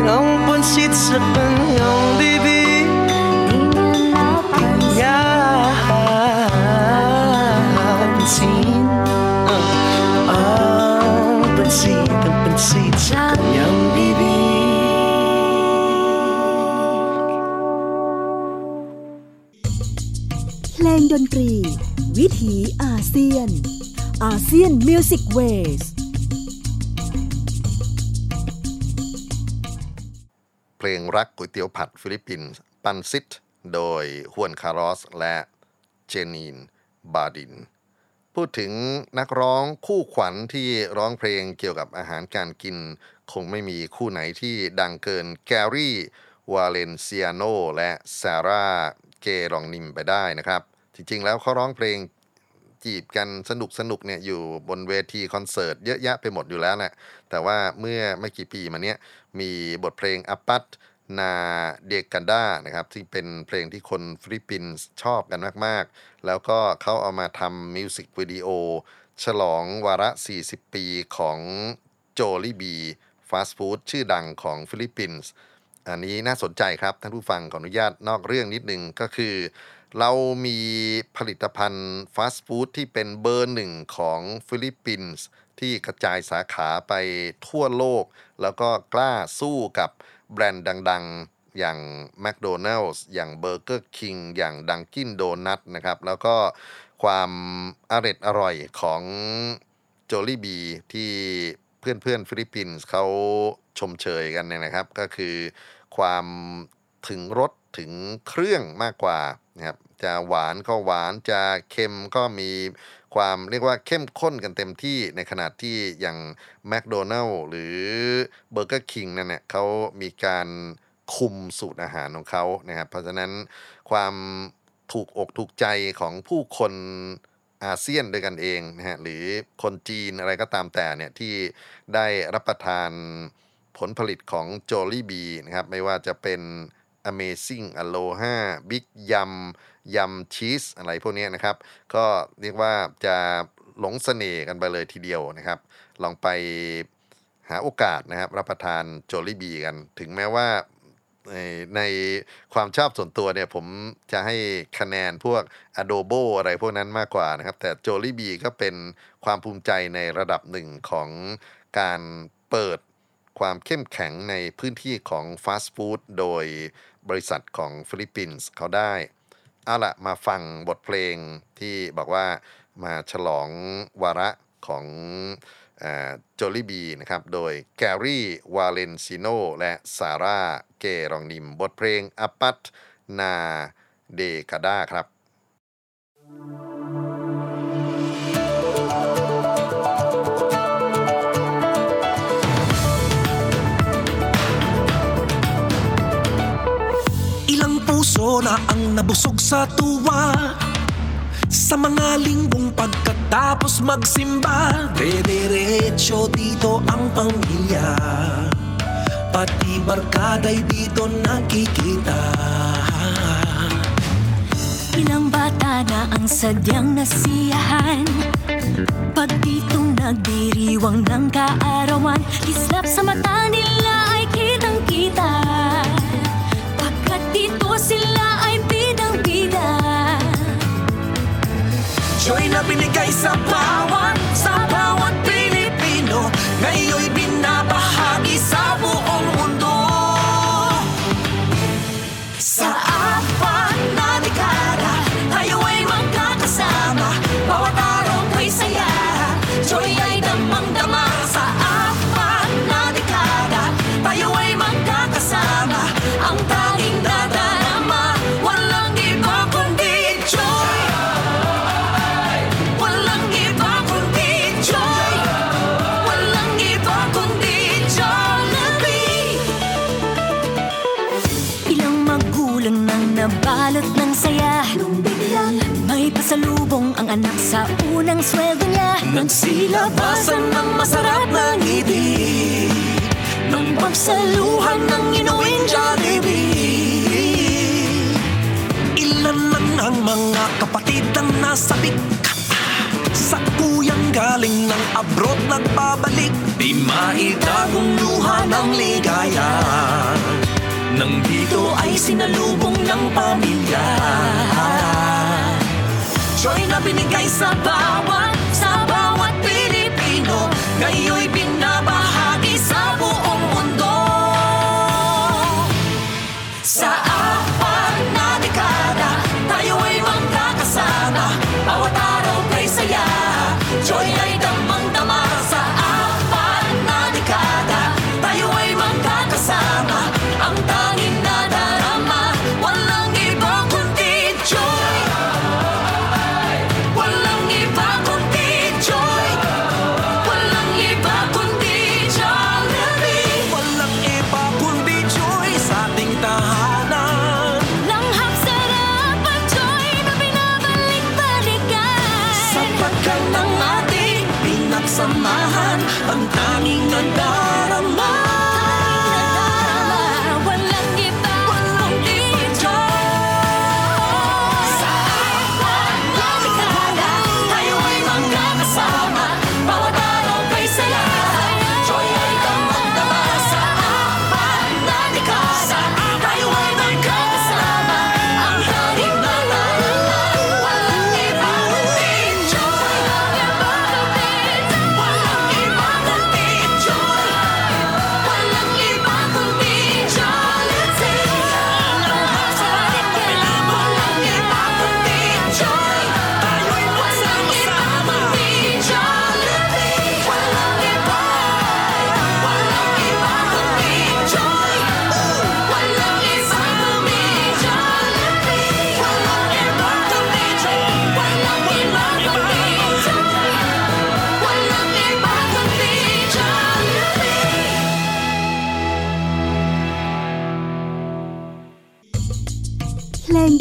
ang pansit sa kanyang bibig, di niya napansin. Ang pansit sa kanyang bibig.เพลงดนตรีวิถีอาเซียน ASEAN Music Waysเพลงรักก๋วยเตี๋ยวผัดฟิลิปปินส์ปันซิตโดยฮวนคาร์ลอสและเจนีนบาดินพูดถึงนักร้องคู่ขวัญที่ร้องเพลงเกี่ยวกับอาหารการกินคงไม่มีคู่ไหนที่ดังเกินแกรี่วาเลนเซียโนและซาร่าเกรองนิมไปได้นะครับจริงๆแล้วเขาร้องเพลงจีบกันสนุกเนี่ยอยู่บนเวทีคอนเสิร์ตเยอะแยะไปหมดอยู่แล้วแหละแต่ว่าเมื่อไม่กี่ปีมาเนี้ยมีบทเพลงอปัตนาเดกันดานะครับที่เป็นเพลงที่คนฟิลิปปินส์ชอบกันมากๆแล้วก็เขาเอามาทำมิวสิกวิดีโอฉลองวาระ40ปีของJollibeeฟาสต์ฟู้ดชื่อดังของฟิลิปปินส์อันนี้น่าสนใจครับท่านผู้ฟังขออนุญาตนอกเรื่องนิดนึงก็คือเรามีผลิตภัณฑ์ฟาสต์ฟู้ดที่เป็นเบอร์หนึ่งของฟิลิปปินส์ที่กระจายสาขาไปทั่วโลกแล้วก็กล้าสู้กับแบรนด์ดังๆอย่าง McDonald's อย่าง Burger King อย่าง Dunkin Donut นะครับแล้วก็ความอร่อยของ Jollibee ที่เพื่อนๆฟิลิปปินส์เขาชมเชยกันเนี่ยนะครับก็คือความถึงรสถึงเครื่องมากกว่านะครับจะหวานก็หวานจะเค็มก็มีความเรียกว่าเข้มข้นกันเต็มที่ในขณะที่อย่างแมคโดนัลล์หรือเบอร์เกอร์คิงนั่นเนี่ยเขามีการคุมสูตรอาหารของเขานะครับเพราะฉะนั้นความถูกอกถูกใจของผู้คนอาเซียนด้วยกันเองนะฮะหรือคนจีนอะไรก็ตามแต่เนี่ยที่ได้รับประทานผลผลิตของJollibeeนะครับไม่ว่าจะเป็นAmazing Aloha Big Yum Yum Cheese อะไรพวกนี้นะครับก็เรียกว่าจะหลงเสน่ห์กันไปเลยทีเดียวนะครับลองไปหาโอกาสนะครับรับประทานJollibeeกันถึงแม้ว่า ในความชอบส่วนตัวเนี่ยผมจะให้คะแนนพวก Adobo อะไรพวกนั้นมากกว่านะครับแต่ Jollibee ก็เป็นความภูมิใจในระดับหนึ่งของการเปิดความเข้มแข็งในพื้นที่ของฟาสต์ฟู้ดโดยบริษัทของฟิลิปปินส์เขาได้เอาล่ะมาฟังบทเพลงที่บอกว่ามาฉลองวาระของJollibee นะครับโดย Gary Valenciano และ Sara Geronim บทเพลง Apat Na Dekada ครับIlang puso na ang nabusog sa tuwa sa mga linggong pagkatapos magsimba, dederecho dito ang pamilya, pati barkada'y dito nakikita. Ilang bata na ang sadyang nasiyahan, pag ditong nagdiriwang ng kaarawan, kislap sa mata nila ay kitang-kita, pagkat dito sila ay bidang-bida.Joy na binigay sa bawat Pilipino Ngayon'y binabahagi sa buong mundo Sa apat na dekada Tayo ay magkakasama Bawat araw ko'y saya Joy ay damang-dama Sa apat na dekada Tayo ay magkakasama Ang tanging dadarama Walang iba kundi Joy Balot ng saya May pasalubong ang anak sa unang sweldo niya Nagsilabasan ng masarap na ngiti Nang pagsaluhan ng inuwing Jollibee Ilan lang ang mga kapatid ang nasabik Sa kuyang galing ng abroad nagbabalik Di maitagong luha ng ligaya Nang dito ay sinalubong ng pamilya Joy na binigay sa bawat Pilipino Ngayon'y binabahagi sa buong mundo Sa apat na dekada Tayo ay magkakasama Bawat araw ko'y saya Joy ay damang-dama Sa apat na dekada Tayo ay magkakasama Ang tanging nadarama Walang iba kundi joy Walang iba kundi joy Walang iba kundi Jollibee Walang iba kundi joy Sa ating tahanan Langhap sarap ang joy Na binabalik-balikan Sa pagkat ng ating pinagsamahan Ang tanging nadarama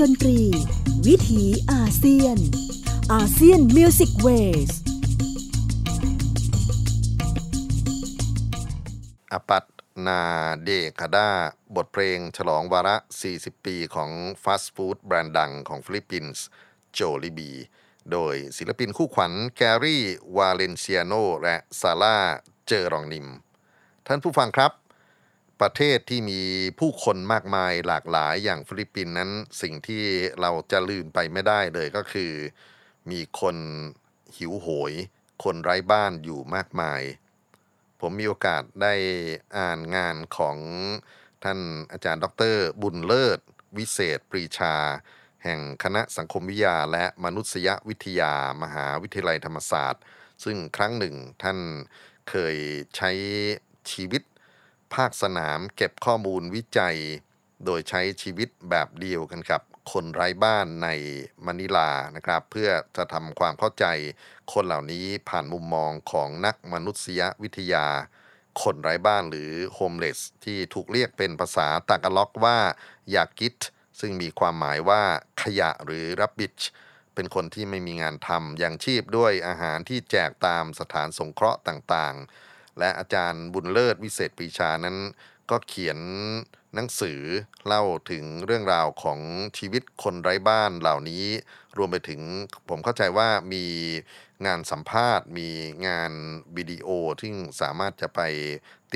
ดนตรีวิถีอาเซียน ASEAN Music Ways อปัตนาเดคาดาบทเพลงฉลองวาระ40ปีของฟาสต์ฟู้ดแบรนด์ดังของฟิลิปปินส์ Jollibee โดยศิลปินคู่ขวัญ Gary Valenciano และ Sara Geronim ท่านผู้ฟังครับ ประเทศที่มีผู้คนมากมายหลากหลายอย่างฟิลิปปินส์นั้นสิ่งที่เราจะลืมไปไม่ได้เลยก็คือมีคนหิวโหยคนไร้บ้านอยู่มากมายผมมีโอกาสได้อ่านงานของท่านอาจารย์ดร.บุญเลิศวิเศษปรีชาแห่งคณะสังคมวิทยาและมนุษยวิทยามหาวิทยาลัยธรรมศาสตร์ซึ่งครั้งหนึ่งท่านเคยใช้ชีวิตภาคสนามเก็บข้อมูลวิจัยโดยใช้ชีวิตแบบเดียวกันกับคนไร้บ้านในมะนิลานะครับเพื่อจะทำความเข้าใจคนเหล่านี้ผ่านมุมมองของนักมนุษยวิทยาคนไร้บ้านหรือโฮมเลสที่ถูกเรียกเป็นภาษาตากาล็อกว่ายากิตซึ่งมีความหมายว่าขยะหรือรับบิชเป็นคนที่ไม่มีงานทำยังชีพด้วยอาหารที่แจกตามสถานสงเคราะห์ต่างๆและอาจารย์บุญเลิศวิเศษปรีชานั้นก็เขียนหนังสือเล่าถึงเรื่องราวของชีวิตคนไร้บ้านเหล่านี้รวมไปถึงผมเข้าใจว่ามีงานสัมภาษณ์มีงานวิดีโอที่สามารถจะไป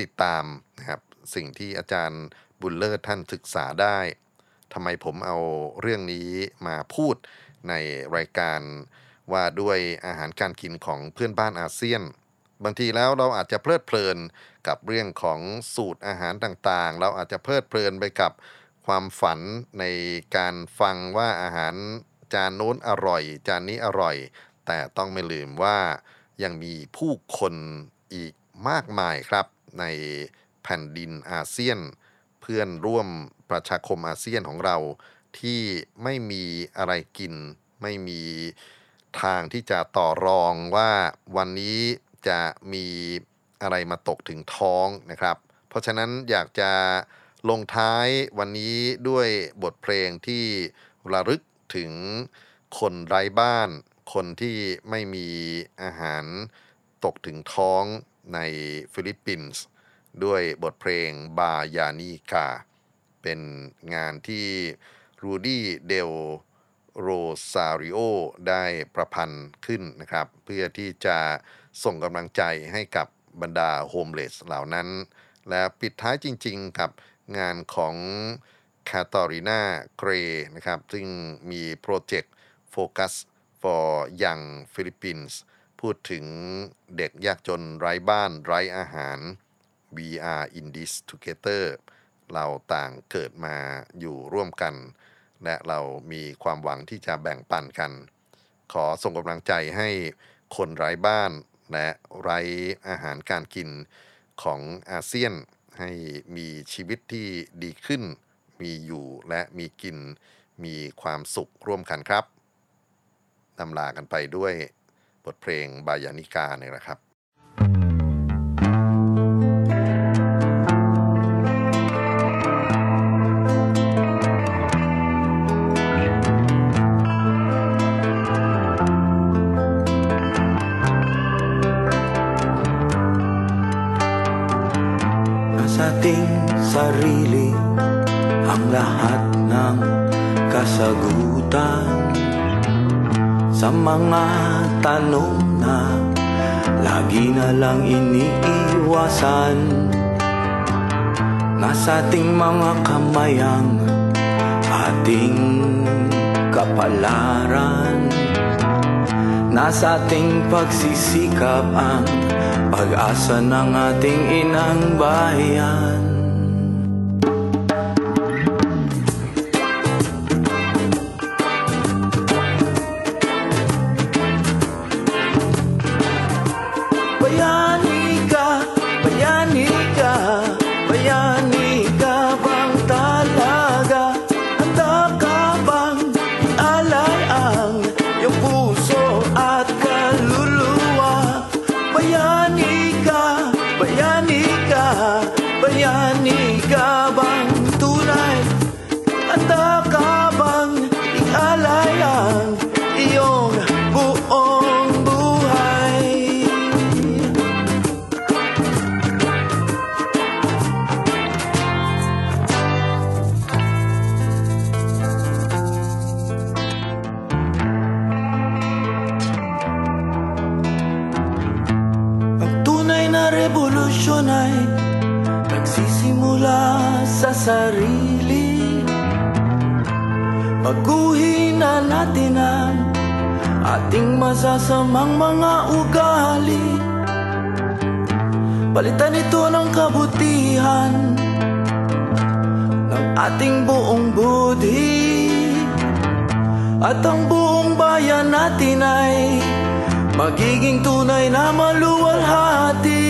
ติดตามนะครับสิ่งที่อาจารย์บุญเลิศท่านศึกษาได้ทำไมผมเอาเรื่องนี้มาพูดในรายการว่าด้วยอาหารการกินของเพื่อนบ้านอาเซียนบางทีแล้วเราอาจจะเพลิดเพลินกับเรื่องของสูตรอาหารต่างๆเราอาจจะเพลิดเพลินไปกับความฝันในการฟังว่าอาหารจานโน้นอร่อยจานนี้อร่อยแต่ต้องไม่ลืมว่ายังมีผู้คนอีกมากมายครับในแผ่นดินอาเซียนเพื่อนร่วมประชาคมอาเซียนของเราที่ไม่มีอะไรกินไม่มีทางที่จะต่อรองว่าวันนี้จะมีอะไรมาตกถึงท้องนะครับเพราะฉะนั้นอยากจะลงท้ายวันนี้ด้วยบทเพลงที่ระลึกถึงคนไร้บ้านคนที่ไม่มีอาหารตกถึงท้องในฟิลิปปินส์ด้วยบทเพลงบายานิกาเป็นงานที่รูดี้เดลโรซาริโอได้ประพันธ์ขึ้นนะครับเพื่อที่จะส่งกำลังใจให้กับบรรดาโฮมเลสเหล่านั้นและปิดท้ายจริงๆกับงานของคาตอรีนาเกรย์นะครับซึ่งมีโปรเจกต์โฟกัส for Young Philippines พูดถึงเด็กยากจนไร้บ้านไร้อาหาร We are in this together เราต่างเกิดมาอยู่ร่วมกันและเรามีความหวังที่จะแบ่งปันกันขอส่งกำลังใจให้คนไร้บ้านและไร้อาหารการกินของอาเซียนให้มีชีวิตที่ดีขึ้นมีอยู่และมีกินมีความสุขร่วมกันครับนำลากันไปด้วยบทเพลงบายานิกาเนี่ยแหละครับSarili ang lahat ng kasagutan sa mga tanong na lagi na lang iniiwasan nasa ating mga kamay ang ating kapalaran nasa ating pagsisikap ang pag-asa ng ating inang bayan sarili. Baguhin na natin ang ating masasamang mga ugali. Palitan ito ng kabutihan ng ating buong budhi. At ang buong bayan natin ay magiging tunay na maluwalhati.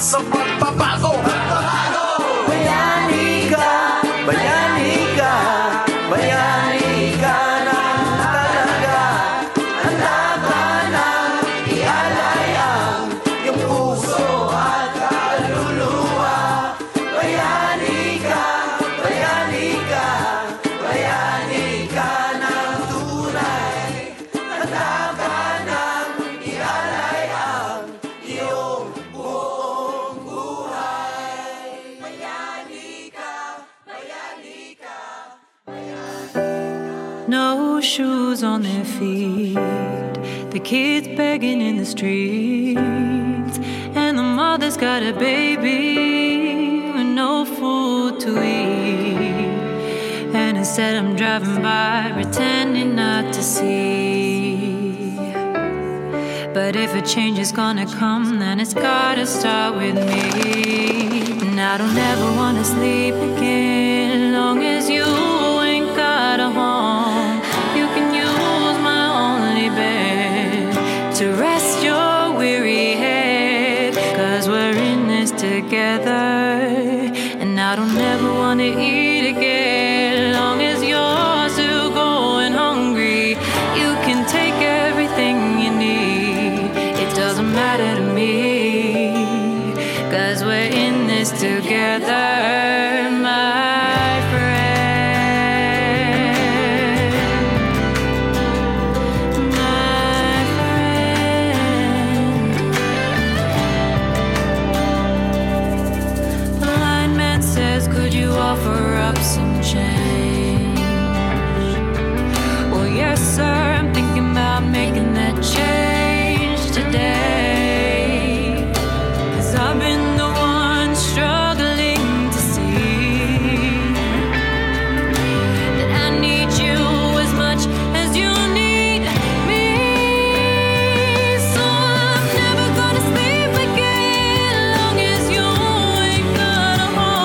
Sa pagbabago, pagbabago. Bayani ka, bayani ka, bayani ka ng talaga. Handa ka nang ialay ang iyong puso at kaluluwa. Bayani ka, bayani ka, bayani ka ng tunay. Handa ka nang ialay ang iyong no shoes on their feet, the kids begging in the streets, and the mother's got a baby with no food to eat. And instead I'm driving by pretending not to see. But if a change is gonna come, then it's gotta start with me. And I don't ever wanna sleep again, long as you ain't got a home. To rest your weary head, cause we're in this together. And I don't ever wanna eat again, long as you're still going hungry. You can take everything you need, it doesn't matter to me, cause we're in this together, my friend. Offer up some change. Well, yes, sir, I'm thinking about making that change today. Cause I've been the one struggling to see that I need you as much as you need me. So I'm never gonna sleep again, long as you ain't got a home.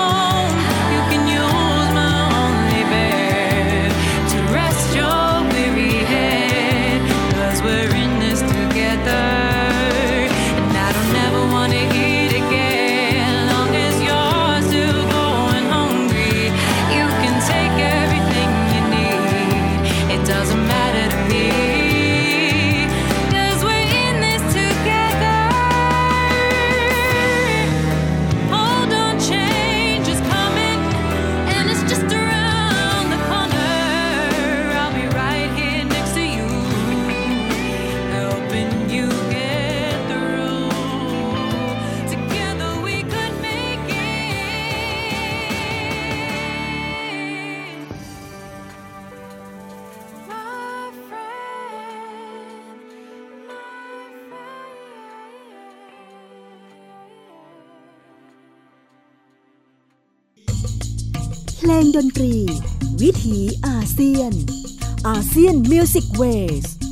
เพลงดนตรีวิถีอาเซียน ASEAN Music Ways